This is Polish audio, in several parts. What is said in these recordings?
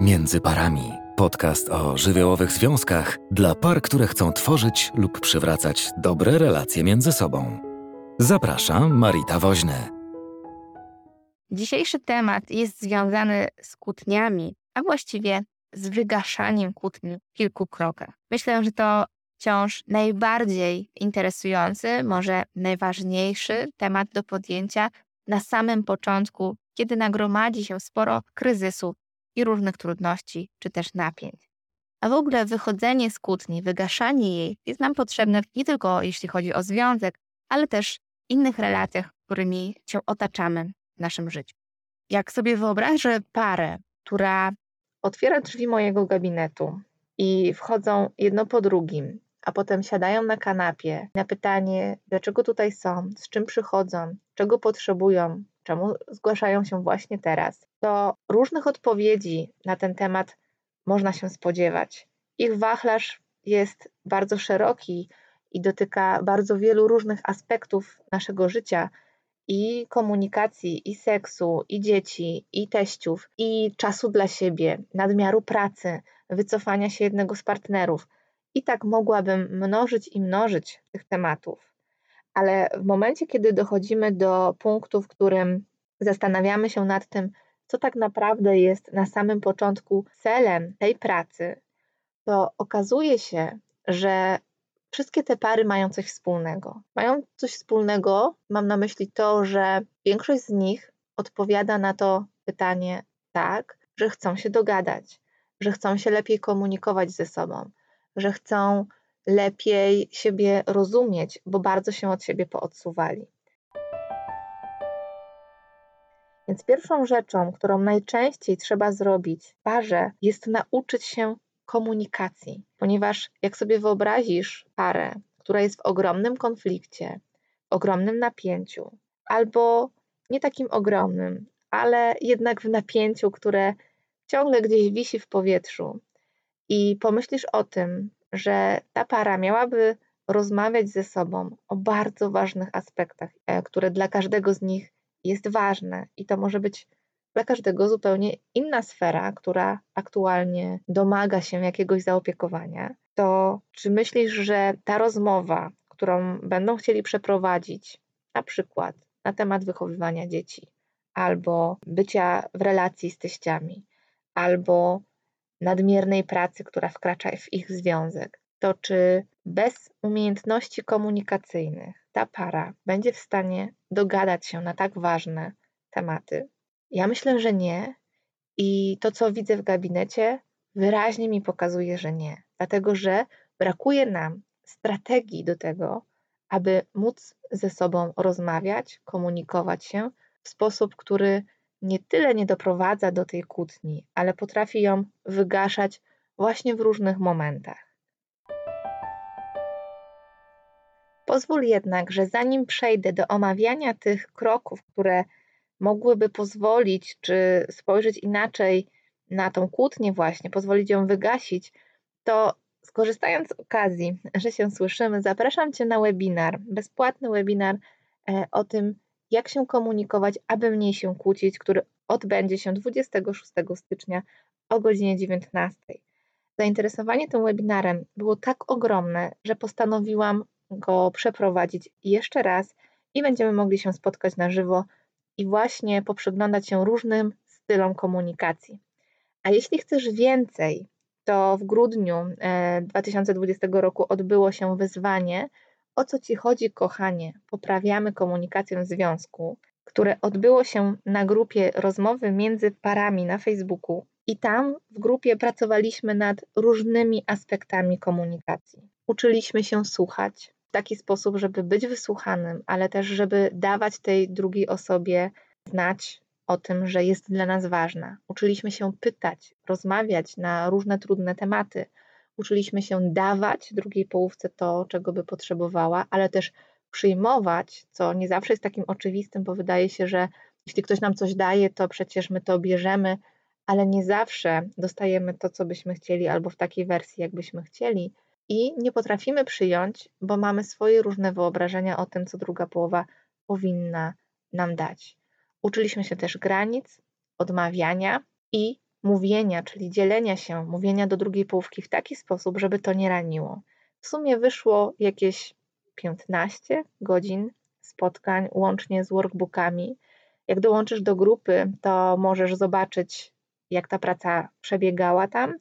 Między Parami. Podcast o żywiołowych związkach dla par, które chcą tworzyć lub przywracać dobre relacje między sobą. Zaprasza Marita Woźny. Dzisiejszy temat jest związany z kłótniami, a właściwie z wygaszaniem kłótni w kilku krokach. Myślę, że to wciąż najbardziej interesujący, może najważniejszy temat do podjęcia na samym początku, kiedy nagromadzi się sporo kryzysów i różnych trudności, czy też napięć. A w ogóle wychodzenie z kłótni, wygaszanie jej jest nam potrzebne nie tylko jeśli chodzi o związek, ale też w innych relacjach, którymi się otaczamy w naszym życiu. Jak sobie wyobrażę parę, która otwiera drzwi mojego gabinetu i wchodzą jedno po drugim, a potem siadają na kanapie na pytanie, dlaczego tutaj są, z czym przychodzą, czego potrzebują, czemu zgłaszają się właśnie teraz, to różnych odpowiedzi na ten temat można się spodziewać. Ich wachlarz jest bardzo szeroki i dotyka bardzo wielu różnych aspektów naszego życia, i komunikacji, i seksu, i dzieci, i teściów, i czasu dla siebie, nadmiaru pracy, wycofania się jednego z partnerów. I tak mogłabym mnożyć i mnożyć tych tematów. Ale w momencie, kiedy dochodzimy do punktu, w którym zastanawiamy się nad tym, co tak naprawdę jest na samym początku celem tej pracy, to okazuje się, że wszystkie te pary mają coś wspólnego. Mają coś wspólnego, mam na myśli to, że większość z nich odpowiada na to pytanie tak, że chcą się dogadać, że chcą się lepiej komunikować ze sobą, że chcą lepiej siebie rozumieć, bo bardzo się od siebie poodsuwali. Więc pierwszą rzeczą, którą najczęściej trzeba zrobić w parze, jest nauczyć się komunikacji, ponieważ jak sobie wyobrazisz parę, która jest w ogromnym konflikcie, w ogromnym napięciu, albo nie takim ogromnym, ale jednak w napięciu, które ciągle gdzieś wisi w powietrzu, i pomyślisz o tym, że ta para miałaby rozmawiać ze sobą o bardzo ważnych aspektach, które dla każdego z nich jest ważne, i to może być dla każdego zupełnie inna sfera, która aktualnie domaga się jakiegoś zaopiekowania, to czy myślisz, że ta rozmowa, którą będą chcieli przeprowadzić, na przykład na temat wychowywania dzieci, albo bycia w relacji z teściami, albo nadmiernej pracy, która wkracza w ich związek, to czy bez umiejętności komunikacyjnych ta para będzie w stanie dogadać się na tak ważne tematy? Ja myślę, że nie, i to, co widzę w gabinecie, wyraźnie mi pokazuje, że nie. Dlatego, że brakuje nam strategii do tego, aby móc ze sobą rozmawiać, komunikować się w sposób, który nie tyle nie doprowadza do tej kłótni, ale potrafi ją wygaszać właśnie w różnych momentach. Pozwól jednak, że zanim przejdę do omawiania tych kroków, które mogłyby pozwolić, czy spojrzeć inaczej na tą kłótnię właśnie, pozwolić ją wygasić, to skorzystając z okazji, że się słyszymy, zapraszam Cię na webinar, bezpłatny webinar o tym, jak się komunikować, aby mniej się kłócić, który odbędzie się 26 stycznia o godzinie 19. Zainteresowanie tym webinarem było tak ogromne, że postanowiłam go przeprowadzić jeszcze raz i będziemy mogli się spotkać na żywo i właśnie poprzyglądać się różnym stylom komunikacji. A jeśli chcesz więcej, to w grudniu 2020 roku odbyło się wyzwanie O co Ci chodzi, kochanie? Poprawiamy komunikację w związku, które odbyło się na grupie Rozmowy między parami na Facebooku, i tam w grupie pracowaliśmy nad różnymi aspektami komunikacji. Uczyliśmy się słuchać w taki sposób, żeby być wysłuchanym, ale też żeby dawać tej drugiej osobie znać o tym, że jest dla nas ważna. Uczyliśmy się pytać, rozmawiać na różne trudne tematy. Uczyliśmy się dawać drugiej połówce to, czego by potrzebowała, ale też przyjmować, co nie zawsze jest takim oczywistym, bo wydaje się, że jeśli ktoś nam coś daje, to przecież my to bierzemy, ale nie zawsze dostajemy to, co byśmy chcieli, albo w takiej wersji, jakbyśmy chcieli. I nie potrafimy przyjąć, bo mamy swoje różne wyobrażenia o tym, co druga połowa powinna nam dać. Uczyliśmy się też granic, odmawiania i mówienia, czyli dzielenia się, mówienia do drugiej połówki w taki sposób, żeby to nie raniło. W sumie wyszło jakieś 15 godzin spotkań łącznie z workbookami. Jak dołączysz do grupy, to możesz zobaczyć, jak ta praca przebiegała tam,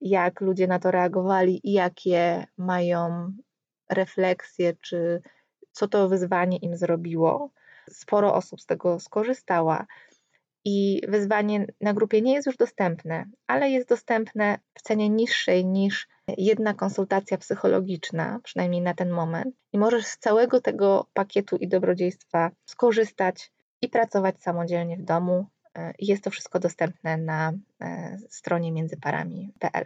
jak ludzie na to reagowali i jakie mają refleksje, czy co to wyzwanie im zrobiło. Sporo osób z tego skorzystała i wyzwanie na grupie nie jest już dostępne, ale jest dostępne w cenie niższej niż jedna konsultacja psychologiczna, przynajmniej na ten moment. I możesz z całego tego pakietu i dobrodziejstwa skorzystać i pracować samodzielnie w domu. Jest to wszystko dostępne na stronie międzyparami.pl.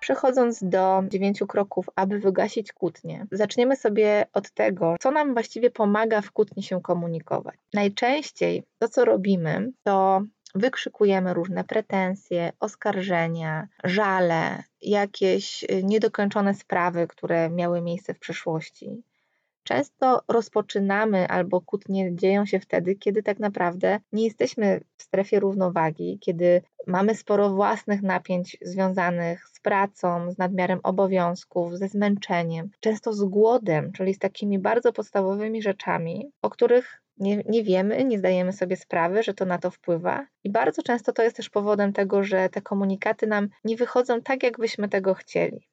Przechodząc do 9 kroków, aby wygasić kłótnię, zaczniemy sobie od tego, co nam właściwie pomaga w kłótni się komunikować. Najczęściej to, co robimy, to wykrzykujemy różne pretensje, oskarżenia, żale, jakieś niedokończone sprawy, które miały miejsce w przeszłości. Często rozpoczynamy albo kłótnie dzieją się wtedy, kiedy tak naprawdę nie jesteśmy w strefie równowagi, kiedy mamy sporo własnych napięć związanych z pracą, z nadmiarem obowiązków, ze zmęczeniem, często z głodem, czyli z takimi bardzo podstawowymi rzeczami, o których nie wiemy, nie zdajemy sobie sprawy, że to na to wpływa. I bardzo często to jest też powodem tego, że te komunikaty nam nie wychodzą tak, jakbyśmy tego chcieli.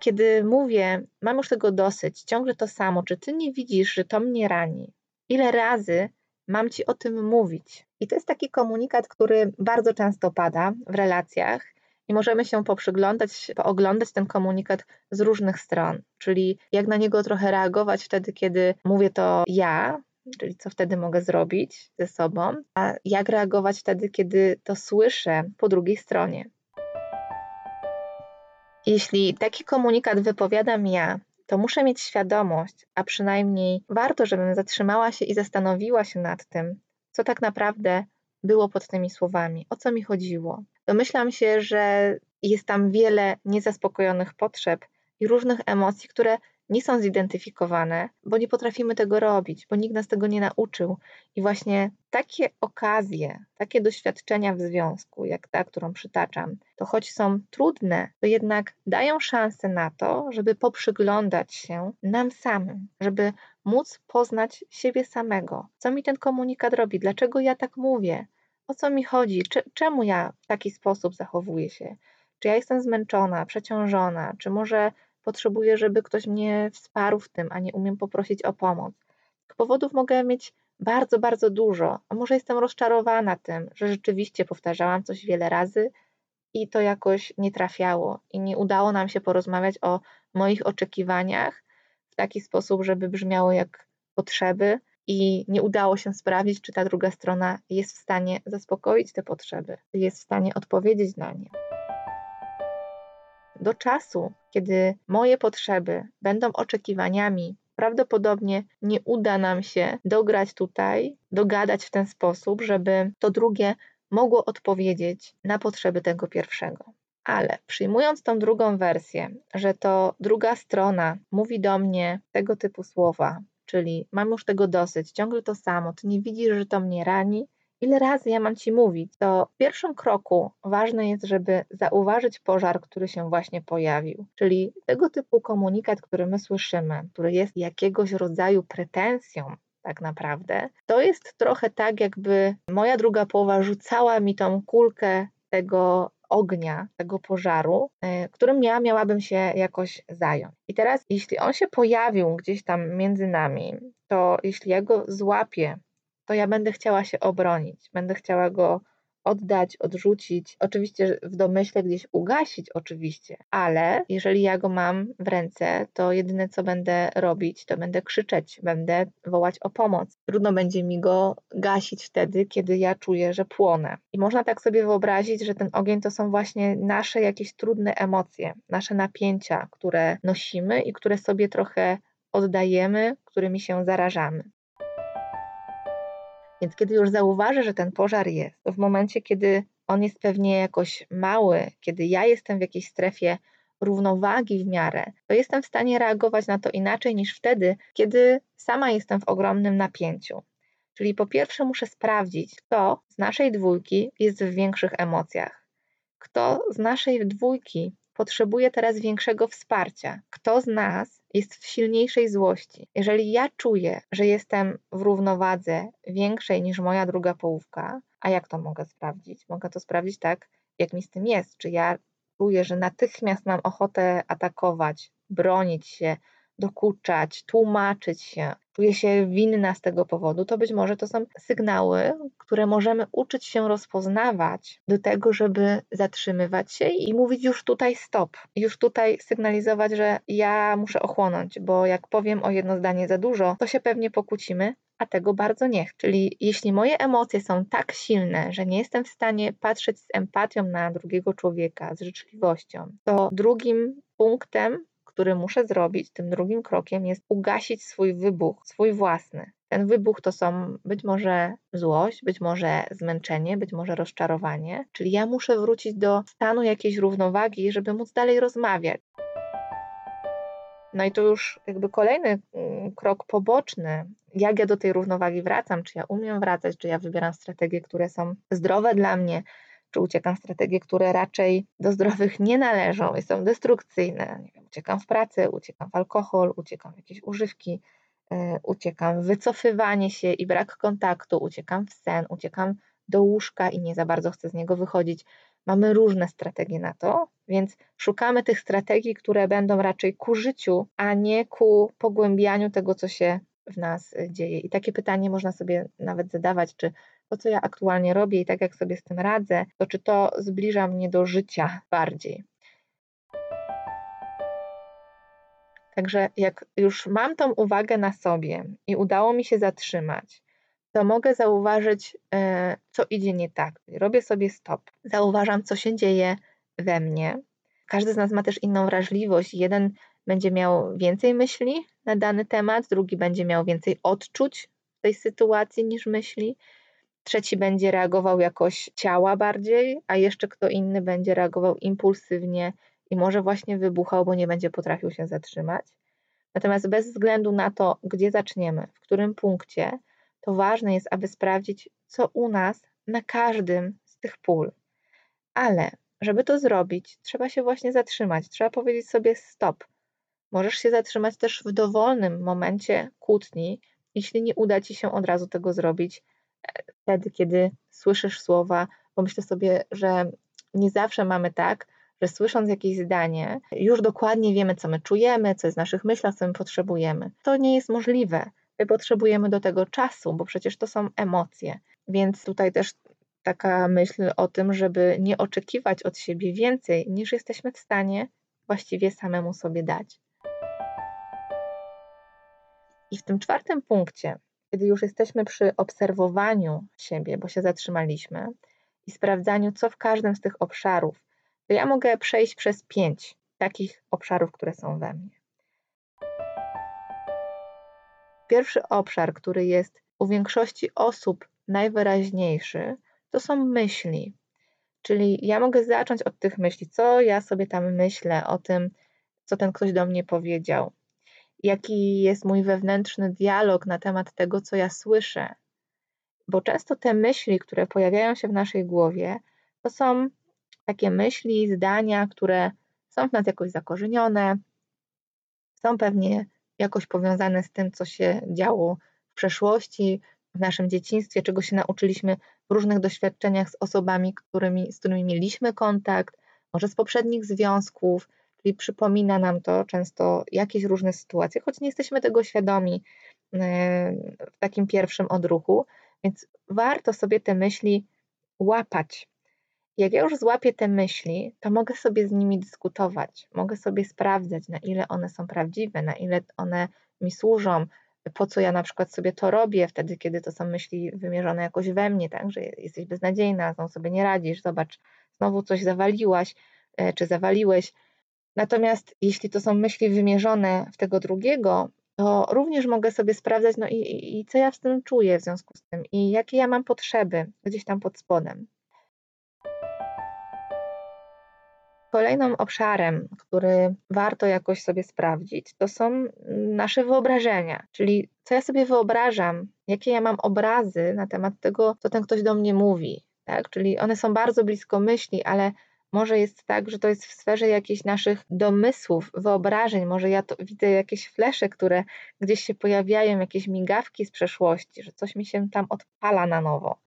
Kiedy mówię, mam już tego dosyć, ciągle to samo, czy ty nie widzisz, że to mnie rani? Ile razy mam ci o tym mówić? I to jest taki komunikat, który bardzo często pada w relacjach i możemy się pooglądać ten komunikat z różnych stron, czyli jak na niego trochę reagować wtedy, kiedy mówię to ja, czyli co wtedy mogę zrobić ze sobą, a jak reagować wtedy, kiedy to słyszę po drugiej stronie. Jeśli taki komunikat wypowiadam ja, to muszę mieć świadomość, a przynajmniej warto, żebym zatrzymała się i zastanowiła się nad tym, co tak naprawdę było pod tymi słowami, o co mi chodziło. Domyślam się, że jest tam wiele niezaspokojonych potrzeb i różnych emocji, które nie są zidentyfikowane, bo nie potrafimy tego robić, bo nikt nas tego nie nauczył. I właśnie takie okazje, takie doświadczenia w związku, jak ta, którą przytaczam, to choć są trudne, to jednak dają szansę na to, żeby poprzyglądać się nam samym, żeby móc poznać siebie samego. Co mi ten komunikat robi? Dlaczego ja tak mówię? O co mi chodzi? Czemu ja w taki sposób zachowuję się? Czy ja jestem zmęczona, przeciążona? Czy może potrzebuję, żeby ktoś mnie wsparł w tym, a nie umiem poprosić o pomoc? Tych powodów mogę mieć bardzo, bardzo dużo, a może jestem rozczarowana tym, że rzeczywiście powtarzałam coś wiele razy i to jakoś nie trafiało i nie udało nam się porozmawiać o moich oczekiwaniach w taki sposób, żeby brzmiało jak potrzeby i nie udało się sprawdzić, czy ta druga strona jest w stanie zaspokoić te potrzeby, jest w stanie odpowiedzieć na nie. Do czasu, kiedy moje potrzeby będą oczekiwaniami, prawdopodobnie nie uda nam się dogadać w ten sposób, żeby to drugie mogło odpowiedzieć na potrzeby tego pierwszego. Ale przyjmując tą drugą wersję, że to druga strona mówi do mnie tego typu słowa, czyli mam już tego dosyć, ciągle to samo, ty nie widzisz, że to mnie rani, ile razy ja mam ci mówić, to w pierwszym kroku ważne jest, żeby zauważyć pożar, który się właśnie pojawił. Czyli tego typu komunikat, który my słyszymy, który jest jakiegoś rodzaju pretensją tak naprawdę, to jest trochę tak, jakby moja druga połowa rzucała mi tą kulkę tego ognia, tego pożaru, którym ja miałabym się jakoś zająć. I teraz, jeśli on się pojawił gdzieś tam między nami, to jeśli ja go złapię, to ja będę chciała się obronić, będę chciała go oddać, odrzucić, oczywiście w domyśle gdzieś ugasić oczywiście, ale jeżeli ja go mam w ręce, to jedyne co będę robić, to będę krzyczeć, będę wołać o pomoc. Trudno będzie mi go gasić wtedy, kiedy ja czuję, że płonę. I można tak sobie wyobrazić, że ten ogień to są właśnie nasze jakieś trudne emocje, nasze napięcia, które nosimy i które sobie trochę oddajemy, którymi się zarażamy. Więc kiedy już zauważę, że ten pożar jest, to w momencie, kiedy on jest pewnie jakoś mały, kiedy ja jestem w jakiejś strefie równowagi w miarę, to jestem w stanie reagować na to inaczej niż wtedy, kiedy sama jestem w ogromnym napięciu. Czyli po pierwsze muszę sprawdzić, kto z naszej dwójki jest w większych emocjach, kto z naszej dwójki potrzebuje teraz większego wsparcia, kto z nas jest w silniejszej złości. Jeżeli ja czuję, że jestem w równowadze większej niż moja druga połówka, a jak to mogę sprawdzić? Mogę to sprawdzić tak, jak mi z tym jest. Czy ja czuję, że natychmiast mam ochotę atakować, bronić się, dokuczać, tłumaczyć się, czuję się winna z tego powodu, to być może to są sygnały, które możemy uczyć się rozpoznawać do tego, żeby zatrzymywać się i mówić już tutaj stop, już tutaj sygnalizować, że ja muszę ochłonąć, bo jak powiem o jedno zdanie za dużo, to się pewnie pokłócimy, a tego bardzo nie chcę. Czyli jeśli moje emocje są tak silne, że nie jestem w stanie patrzeć z empatią na drugiego człowieka, z życzliwością, to drugim punktem, który muszę zrobić, tym drugim krokiem jest ugasić swój wybuch, swój własny. Ten wybuch to są być może złość, być może zmęczenie, być może rozczarowanie, czyli ja muszę wrócić do stanu jakiejś równowagi, żeby móc dalej rozmawiać. No i to już jakby kolejny krok poboczny, jak ja do tej równowagi wracam, czy ja umiem wracać, czy ja wybieram strategie, które są zdrowe dla mnie, czy uciekam w strategie, które raczej do zdrowych nie należą i są destrukcyjne. Nie wiem, uciekam w pracę, uciekam w alkohol, uciekam w jakieś używki, uciekam w wycofywanie się i brak kontaktu, uciekam w sen, uciekam do łóżka i nie za bardzo chcę z niego wychodzić. Mamy różne strategie na to, więc szukamy tych strategii, które będą raczej ku życiu, a nie ku pogłębianiu tego, co się w nas dzieje. I takie pytanie można sobie nawet zadawać, czy to, co ja aktualnie robię i tak jak sobie z tym radzę, to czy to zbliża mnie do życia bardziej. Także jak już mam tą uwagę na sobie i udało mi się zatrzymać, to mogę zauważyć, co idzie nie tak. Robię sobie stop, zauważam, co się dzieje we mnie. Każdy z nas ma też inną wrażliwość. Jeden będzie miał więcej myśli na dany temat, drugi będzie miał więcej odczuć w tej sytuacji niż myśli. Trzeci będzie reagował jakoś ciała bardziej, a jeszcze kto inny będzie reagował impulsywnie i może właśnie wybuchał, bo nie będzie potrafił się zatrzymać. Natomiast bez względu na to, gdzie zaczniemy, w którym punkcie, to ważne jest, aby sprawdzić, co u nas na każdym z tych pól. Ale żeby to zrobić, trzeba się właśnie zatrzymać, trzeba powiedzieć sobie stop. Możesz się zatrzymać też w dowolnym momencie kłótni, jeśli nie uda Ci się od razu tego zrobić, wtedy, kiedy słyszysz słowa, bo myślę sobie, że nie zawsze mamy tak, że słysząc jakieś zdanie, już dokładnie wiemy, co my czujemy, co jest w naszych myślach, co my potrzebujemy. To nie jest możliwe. My potrzebujemy do tego czasu, bo przecież to są emocje. Więc tutaj też taka myśl o tym, żeby nie oczekiwać od siebie więcej, niż jesteśmy w stanie właściwie samemu sobie dać. I w tym czwartym punkcie, kiedy już jesteśmy przy obserwowaniu siebie, bo się zatrzymaliśmy i sprawdzaniu, co w każdym z tych obszarów, to ja mogę przejść przez 5 takich obszarów, które są we mnie. Pierwszy obszar, który jest u większości osób najwyraźniejszy, to są myśli. Czyli ja mogę zacząć od tych myśli, co ja sobie tam myślę o tym, co ten ktoś do mnie powiedział. Jaki jest mój wewnętrzny dialog na temat tego, co ja słyszę. Bo często te myśli, które pojawiają się w naszej głowie, to są takie myśli, zdania, które są w nas jakoś zakorzenione, są pewnie jakoś powiązane z tym, co się działo w przeszłości, w naszym dzieciństwie, czego się nauczyliśmy w różnych doświadczeniach z osobami, z którymi mieliśmy kontakt, może z poprzednich związków, czyli przypomina nam to często jakieś różne sytuacje, choć nie jesteśmy tego świadomi w takim pierwszym odruchu, więc warto sobie te myśli łapać. Jak ja już złapię te myśli, to mogę sobie z nimi dyskutować, mogę sobie sprawdzać, na ile one są prawdziwe, na ile one mi służą, po co ja na przykład sobie to robię wtedy, kiedy to są myśli wymierzone jakoś we mnie, tak, że jesteś beznadziejna, znowu sobie nie radzisz, zobacz, znowu coś zawaliłaś czy zawaliłeś. Natomiast jeśli to są myśli wymierzone w tego drugiego, to również mogę sobie sprawdzać, no i co ja z tym czuję w związku z tym i jakie ja mam potrzeby gdzieś tam pod spodem. Kolejnym obszarem, który warto jakoś sobie sprawdzić, to są nasze wyobrażenia, czyli co ja sobie wyobrażam, jakie ja mam obrazy na temat tego, co ten ktoś do mnie mówi, tak? Czyli one są bardzo blisko myśli, ale może jest tak, że to jest w sferze jakichś naszych domysłów, wyobrażeń, może ja to widzę jakieś flesze, które gdzieś się pojawiają, jakieś migawki z przeszłości, że coś mi się tam odpala na nowo.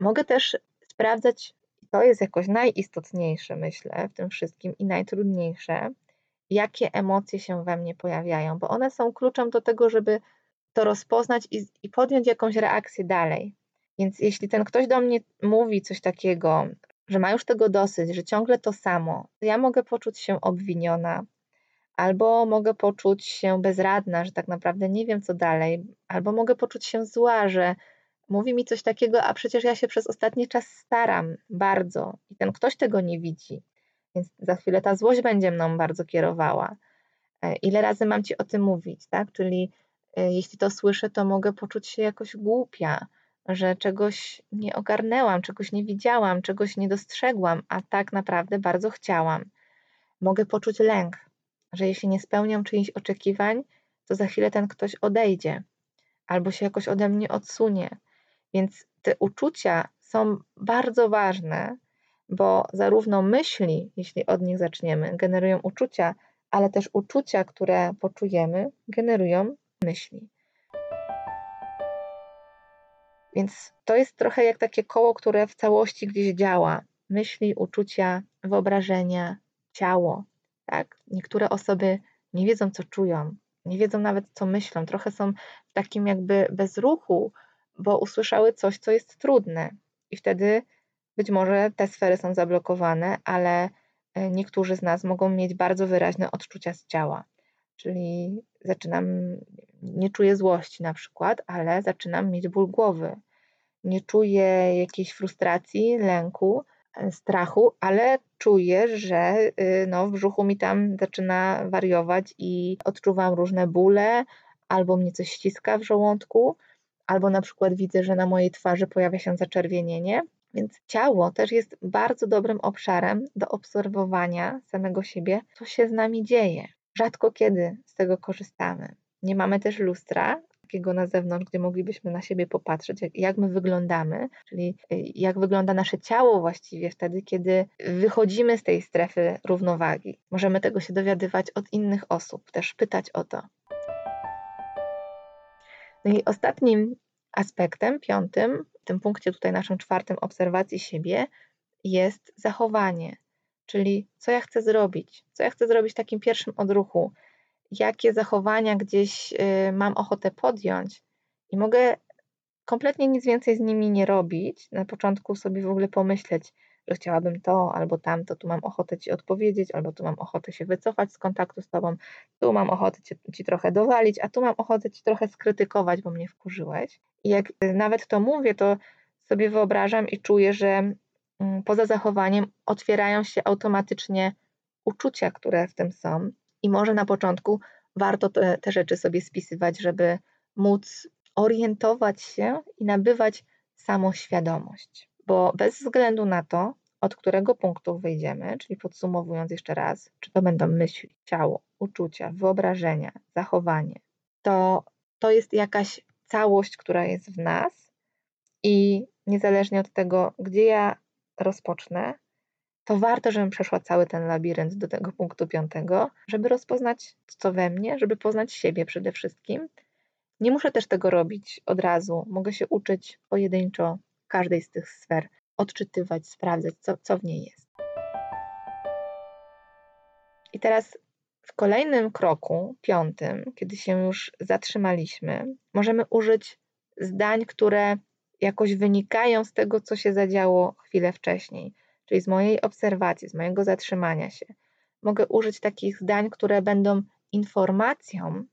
Mogę też sprawdzać, to jest jakoś najistotniejsze, myślę, w tym wszystkim i najtrudniejsze, jakie emocje się we mnie pojawiają, bo one są kluczem do tego, żeby to rozpoznać i podjąć jakąś reakcję dalej. Więc jeśli ten ktoś do mnie mówi coś takiego, że ma już tego dosyć, że ciągle to samo, to ja mogę poczuć się obwiniona albo mogę poczuć się bezradna, że tak naprawdę nie wiem co dalej, albo mogę poczuć się zła, że mówi mi coś takiego, a przecież ja się przez ostatni czas staram bardzo i ten ktoś tego nie widzi, więc za chwilę ta złość będzie mną bardzo kierowała. Ile razy mam Ci o tym mówić, tak? Czyli jeśli to słyszę, to mogę poczuć się jakoś głupia, że czegoś nie ogarnęłam, czegoś nie widziałam, czegoś nie dostrzegłam, a tak naprawdę bardzo chciałam. Mogę poczuć lęk, że jeśli nie spełniam czyichś oczekiwań, to za chwilę ten ktoś odejdzie albo się jakoś ode mnie odsunie. Więc te uczucia są bardzo ważne, bo zarówno myśli, jeśli od nich zaczniemy, generują uczucia, ale też uczucia, które poczujemy, generują myśli. Więc to jest trochę jak takie koło, które w całości gdzieś działa. Myśli, uczucia, wyobrażenia, ciało. Tak? Niektóre osoby nie wiedzą, co czują, nie wiedzą nawet, co myślą. Trochę są w takim jakby bezruchu, bo usłyszały coś, co jest trudne i wtedy być może te sfery są zablokowane, ale niektórzy z nas mogą mieć bardzo wyraźne odczucia z ciała, czyli nie czuję złości na przykład, ale zaczynam mieć ból głowy, nie czuję jakiejś frustracji, lęku, strachu, ale czuję, że w brzuchu mi tam zaczyna wariować i odczuwam różne bóle, albo mnie coś ściska w żołądku, albo na przykład widzę, że na mojej twarzy pojawia się zaczerwienienie, więc ciało też jest bardzo dobrym obszarem do obserwowania samego siebie, co się z nami dzieje. Rzadko kiedy z tego korzystamy. Nie mamy też lustra, takiego na zewnątrz, gdzie moglibyśmy na siebie popatrzeć, jak my wyglądamy, czyli jak wygląda nasze ciało właściwie wtedy, kiedy wychodzimy z tej strefy równowagi. Możemy tego się dowiadywać od innych osób, też pytać o to. I ostatnim aspektem, piątym, w tym punkcie tutaj naszym czwartym obserwacji siebie jest zachowanie, czyli co ja chcę zrobić, w takim pierwszym odruchu, jakie zachowania gdzieś mam ochotę podjąć i mogę kompletnie nic więcej z nimi nie robić, na początku sobie w ogóle pomyśleć, że chciałabym to albo tamto, tu mam ochotę Ci odpowiedzieć, albo tu mam ochotę się wycofać z kontaktu z Tobą, tu mam ochotę ci trochę dowalić, a tu mam ochotę Ci trochę skrytykować, bo mnie wkurzyłeś. I jak nawet to mówię, to sobie wyobrażam i czuję, że poza zachowaniem otwierają się automatycznie uczucia, które w tym są i może na początku warto te rzeczy sobie spisywać, żeby móc orientować się i nabywać samoświadomość. Bo bez względu na to, od którego punktu wyjdziemy, czyli podsumowując jeszcze raz, czy to będą myśli, ciało, uczucia, wyobrażenia, zachowanie, to jest jakaś całość, która jest w nas i niezależnie od tego, gdzie ja rozpocznę, to warto, żebym przeszła cały ten labirynt do tego punktu piątego, żeby rozpoznać, co we mnie, żeby poznać siebie przede wszystkim. Nie muszę też tego robić od razu, mogę się uczyć pojedynczo, każdej z tych sfer odczytywać, sprawdzać, co w niej jest. I teraz w kolejnym kroku, piątym, kiedy się już zatrzymaliśmy, możemy użyć zdań, które jakoś wynikają z tego, co się zadziało chwilę wcześniej, czyli z mojej obserwacji, z mojego zatrzymania się. Mogę użyć takich zdań, które będą informacją.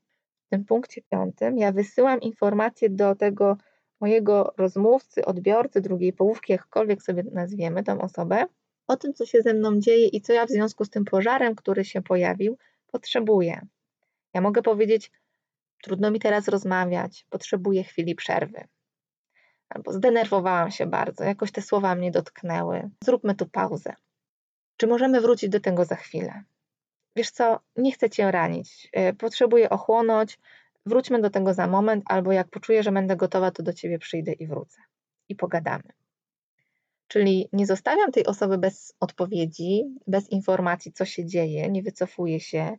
W tym punkcie piątym ja wysyłam informację do tego mojego rozmówcy, odbiorcy, drugiej połówki, jakkolwiek sobie nazwiemy tą osobę, o tym, co się ze mną dzieje i co ja w związku z tym pożarem, który się pojawił, potrzebuję. Ja mogę powiedzieć, trudno mi teraz rozmawiać, potrzebuję chwili przerwy. albo zdenerwowałam się bardzo, jakoś te słowa mnie dotknęły. Zróbmy tu pauzę. Czy możemy wrócić do tego za chwilę? Wiesz co, nie chcę cię ranić, potrzebuję ochłonąć, wróćmy do tego za moment, albo jak poczuję, że będę gotowa, to do ciebie przyjdę i wrócę. I pogadamy. Czyli nie zostawiam tej osoby bez odpowiedzi, bez informacji, co się dzieje, nie wycofuję się,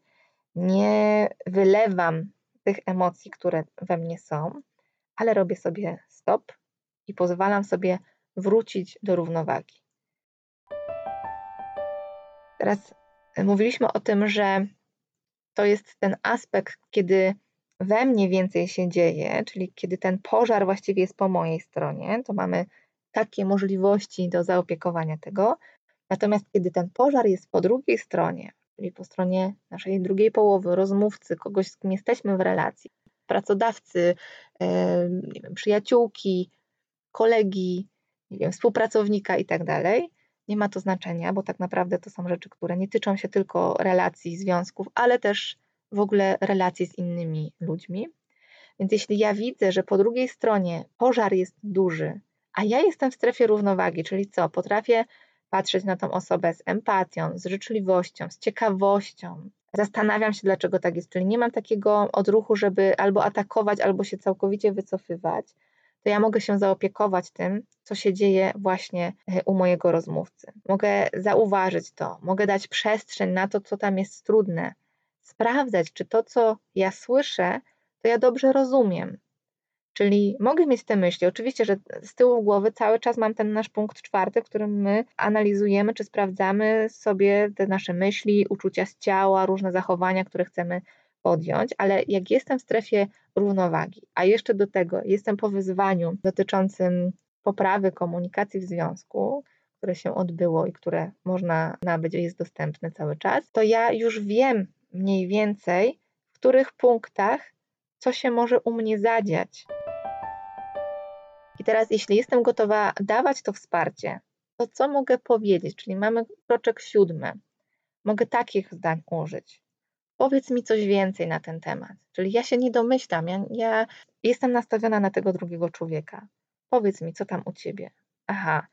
nie wylewam tych emocji, które we mnie są, ale robię sobie stop i pozwalam sobie wrócić do równowagi. Teraz mówiliśmy o tym, że to jest ten aspekt, kiedy we mnie więcej się dzieje, czyli kiedy ten pożar właściwie jest po mojej stronie, to mamy takie możliwości do zaopiekowania tego. Natomiast kiedy ten pożar jest po drugiej stronie, czyli po stronie naszej drugiej połowy, rozmówcy, kogoś, z kim jesteśmy w relacji, pracodawcy, nie wiem, przyjaciółki, kolegi, nie wiem, współpracownika i tak dalej, nie ma to znaczenia, bo tak naprawdę to są rzeczy, które nie tyczą się tylko relacji, związków, ale też w ogóle relacji z innymi ludźmi. Więc jeśli ja widzę, że po drugiej stronie pożar jest duży, a ja jestem w strefie równowagi, czyli co? Potrafię patrzeć na tą osobę z empatią, z życzliwością, z ciekawością. Zastanawiam się, dlaczego tak jest, czyli nie mam takiego odruchu, żeby albo atakować, albo się całkowicie wycofywać, to ja mogę się zaopiekować tym, co się dzieje właśnie u mojego rozmówcy. Mogę zauważyć to, mogę dać przestrzeń na to, co tam jest trudne, sprawdzać, czy to, co ja słyszę, to ja dobrze rozumiem. Czyli mogę mieć te myśli. Oczywiście, że z tyłu głowy cały czas mam ten nasz punkt czwarty, w którym my analizujemy, czy sprawdzamy sobie te nasze myśli, uczucia z ciała, różne zachowania, które chcemy podjąć, ale jak jestem w strefie równowagi, a jeszcze do tego jestem po wyzwaniu dotyczącym poprawy komunikacji w związku, które się odbyło i które można nabyć, jest dostępne cały czas, to ja już wiem mniej więcej, w których punktach co się może u mnie zadziać. I teraz, jeśli jestem gotowa dawać to wsparcie, to co mogę powiedzieć? Czyli mamy kroczek siódmy. Mogę takich zdań użyć. Powiedz mi coś więcej na ten temat. Czyli ja się nie domyślam, ja jestem nastawiona na tego drugiego człowieka. Powiedz mi, co tam u ciebie. Aha,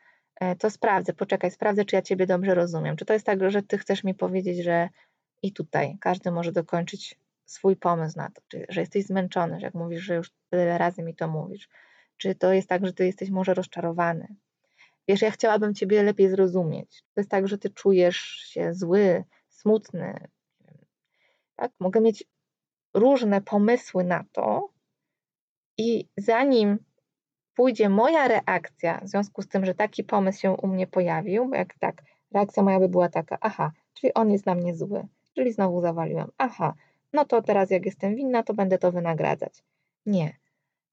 to sprawdzę, poczekaj, sprawdzę, czy ja ciebie dobrze rozumiem. Czy to jest tak, że ty chcesz mi powiedzieć, że i tutaj każdy może dokończyć swój pomysł na to, czy, że jesteś zmęczony, że jak mówisz, że już tyle razy mi to mówisz. Czy to jest tak, że ty jesteś może rozczarowany? Wiesz, ja chciałabym ciebie lepiej zrozumieć. To jest tak, że ty czujesz się zły, smutny. Tak? Mogę mieć różne pomysły na to i zanim pójdzie moja reakcja, w związku z tym, że taki pomysł się u mnie pojawił, bo jak tak, reakcja moja by była taka, aha, czyli on jest dla mnie zły, czyli znowu zawaliłam, aha, no to teraz jak jestem winna, to będę to wynagradzać. Nie.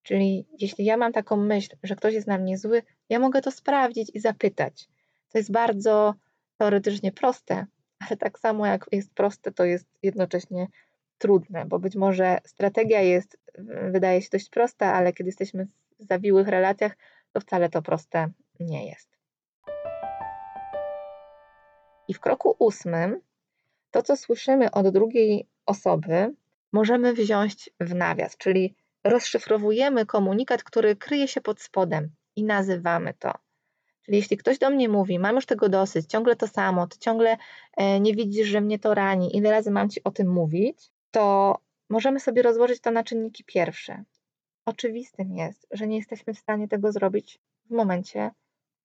Czyli jeśli ja mam taką myśl, że ktoś jest na mnie zły, ja mogę to sprawdzić i zapytać. To jest bardzo teoretycznie proste, ale tak samo jak jest proste, to jest jednocześnie trudne, bo być może strategia jest, wydaje się dość prosta, ale kiedy jesteśmy w zawiłych relacjach, to wcale to proste nie jest. I w kroku ósmym to, co słyszymy od drugiej osoby, możemy wziąć w nawias, czyli rozszyfrowujemy komunikat, który kryje się pod spodem i nazywamy to. Czyli jeśli ktoś do mnie mówi, mam już tego dosyć, ciągle to samo, ty ciągle nie widzisz, że mnie to rani, ile razy mam ci o tym mówić, to możemy sobie rozłożyć to na czynniki pierwsze. Oczywistym jest, że nie jesteśmy w stanie tego zrobić w momencie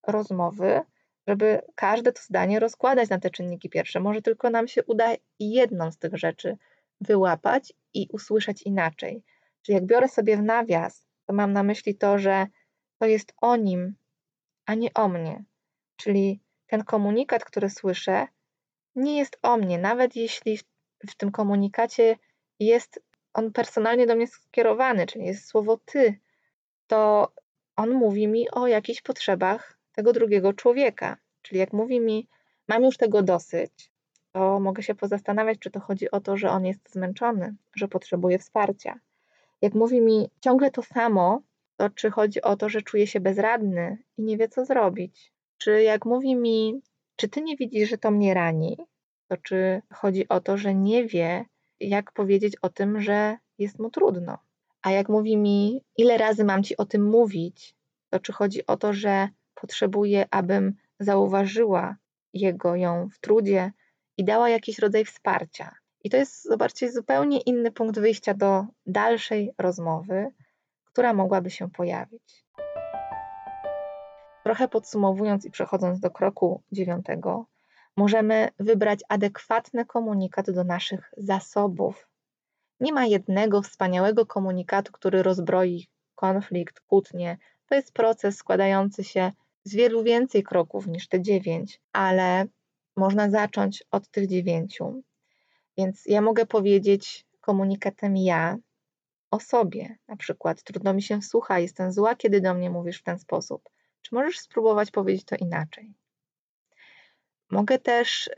rozmowy, żeby każde to zdanie rozkładać na te czynniki pierwsze. Może tylko nam się uda jedną z tych rzeczy wyłapać i usłyszeć inaczej. Czyli jak biorę sobie w nawias, to mam na myśli to, że to jest o nim, a nie o mnie. Czyli ten komunikat, który słyszę, nie jest o mnie, nawet jeśli w tym komunikacie jest on personalnie do mnie skierowany, czyli jest słowo ty, to on mówi mi o jakichś potrzebach tego drugiego człowieka. Czyli jak mówi mi, mam już tego dosyć, to mogę się pozastanawiać, czy to chodzi o to, że on jest zmęczony, że potrzebuje wsparcia. Jak mówi mi ciągle to samo, to czy chodzi o to, że czuje się bezradny i nie wie, co zrobić? Czy jak mówi mi, czy ty nie widzisz, że to mnie rani? To czy chodzi o to, że nie wie, jak powiedzieć o tym, że jest mu trudno? A jak mówi mi, ile razy mam ci o tym mówić? Czy chodzi o to, że potrzebuję, abym zauważyła jego, ją w trudzie i dała jakiś rodzaj wsparcia. I to jest, zobaczcie, zupełnie inny punkt wyjścia do dalszej rozmowy, która mogłaby się pojawić. Trochę podsumowując i przechodząc do kroku 9, możemy wybrać adekwatny komunikat do naszych zasobów. Nie ma jednego wspaniałego komunikatu, który rozbroi konflikt, kłótnię. To jest proces składający się z wielu więcej kroków niż te 9, ale można zacząć od tych 9. Więc ja mogę powiedzieć komunikatem ja o sobie. Na przykład trudno mi się słucha, jestem zła, kiedy do mnie mówisz w ten sposób. Czy możesz spróbować powiedzieć to inaczej? Mogę też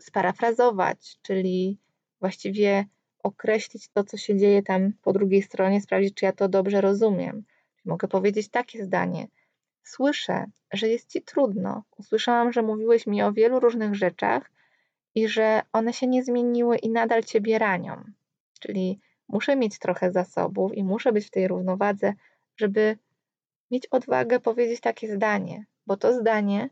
sparafrazować, czyli właściwie określić to, co się dzieje tam po drugiej stronie, sprawdzić, czy ja to dobrze rozumiem. Mogę powiedzieć takie zdanie. Słyszę, że jest ci trudno. Usłyszałam, że mówiłeś mi o wielu różnych rzeczach i że one się nie zmieniły i nadal ciebie ranią. Czyli muszę mieć trochę zasobów i muszę być w tej równowadze, żeby mieć odwagę powiedzieć takie zdanie, bo to zdanie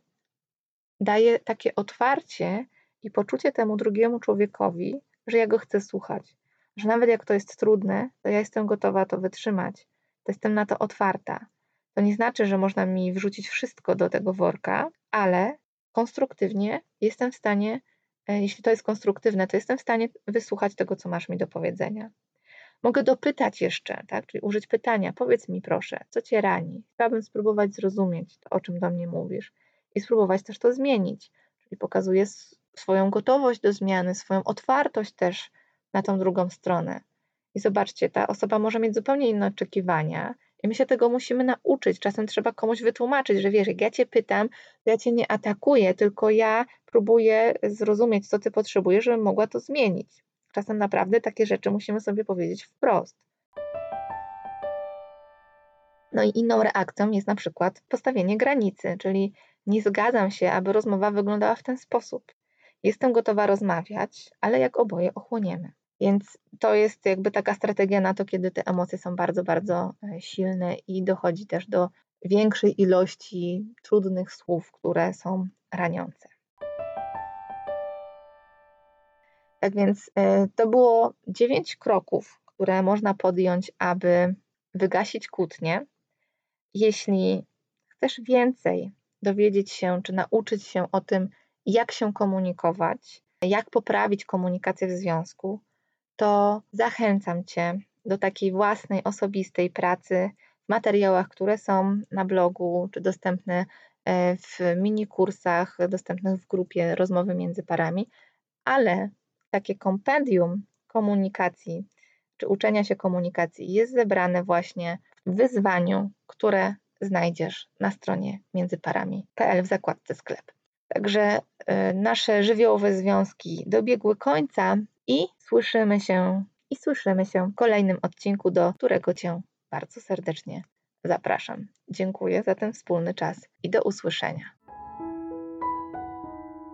daje takie otwarcie i poczucie temu drugiemu człowiekowi, że ja go chcę słuchać, że nawet jak to jest trudne, to ja jestem gotowa to wytrzymać, to jestem na to otwarta. To nie znaczy, że można mi wrzucić wszystko do tego worka, ale konstruktywnie jestem w stanie, jeśli to jest konstruktywne, to jestem w stanie wysłuchać tego, co masz mi do powiedzenia. Mogę dopytać jeszcze, tak? Czyli użyć pytania. Powiedz mi proszę, co cię rani? Chciałabym spróbować zrozumieć to, o czym do mnie mówisz i spróbować też to zmienić. Czyli pokazuję swoją gotowość do zmiany, swoją otwartość też na tą drugą stronę. I zobaczcie, ta osoba może mieć zupełnie inne oczekiwania i my się tego musimy nauczyć. Czasem trzeba komuś wytłumaczyć, że wiesz, jak ja cię pytam, to ja cię nie atakuję, tylko ja próbuję zrozumieć, co ty potrzebujesz, żebym mogła to zmienić. Czasem naprawdę takie rzeczy musimy sobie powiedzieć wprost. No i inną reakcją jest na przykład postawienie granicy, czyli nie zgadzam się, aby rozmowa wyglądała w ten sposób. Jestem gotowa rozmawiać, ale jak oboje ochłoniemy. Więc to jest jakby taka strategia na to, kiedy te emocje są bardzo, bardzo silne i dochodzi też do większej ilości trudnych słów, które są raniące. Tak więc to było 9 kroków, które można podjąć, aby wygasić kłótnię. Jeśli chcesz więcej dowiedzieć się, czy nauczyć się o tym, jak się komunikować, jak poprawić komunikację w związku, to zachęcam cię do takiej własnej, osobistej pracy w materiałach, które są na blogu, czy dostępne w minikursach, dostępnych w grupie Rozmowy między parami, ale takie kompendium komunikacji, czy uczenia się komunikacji jest zebrane właśnie w wyzwaniu, które znajdziesz na stronie międzyparami.pl w zakładce sklep. Także nasze żywiołowe związki dobiegły końca i słyszymy się w kolejnym odcinku, do którego cię bardzo serdecznie zapraszam. Dziękuję za ten wspólny czas i do usłyszenia.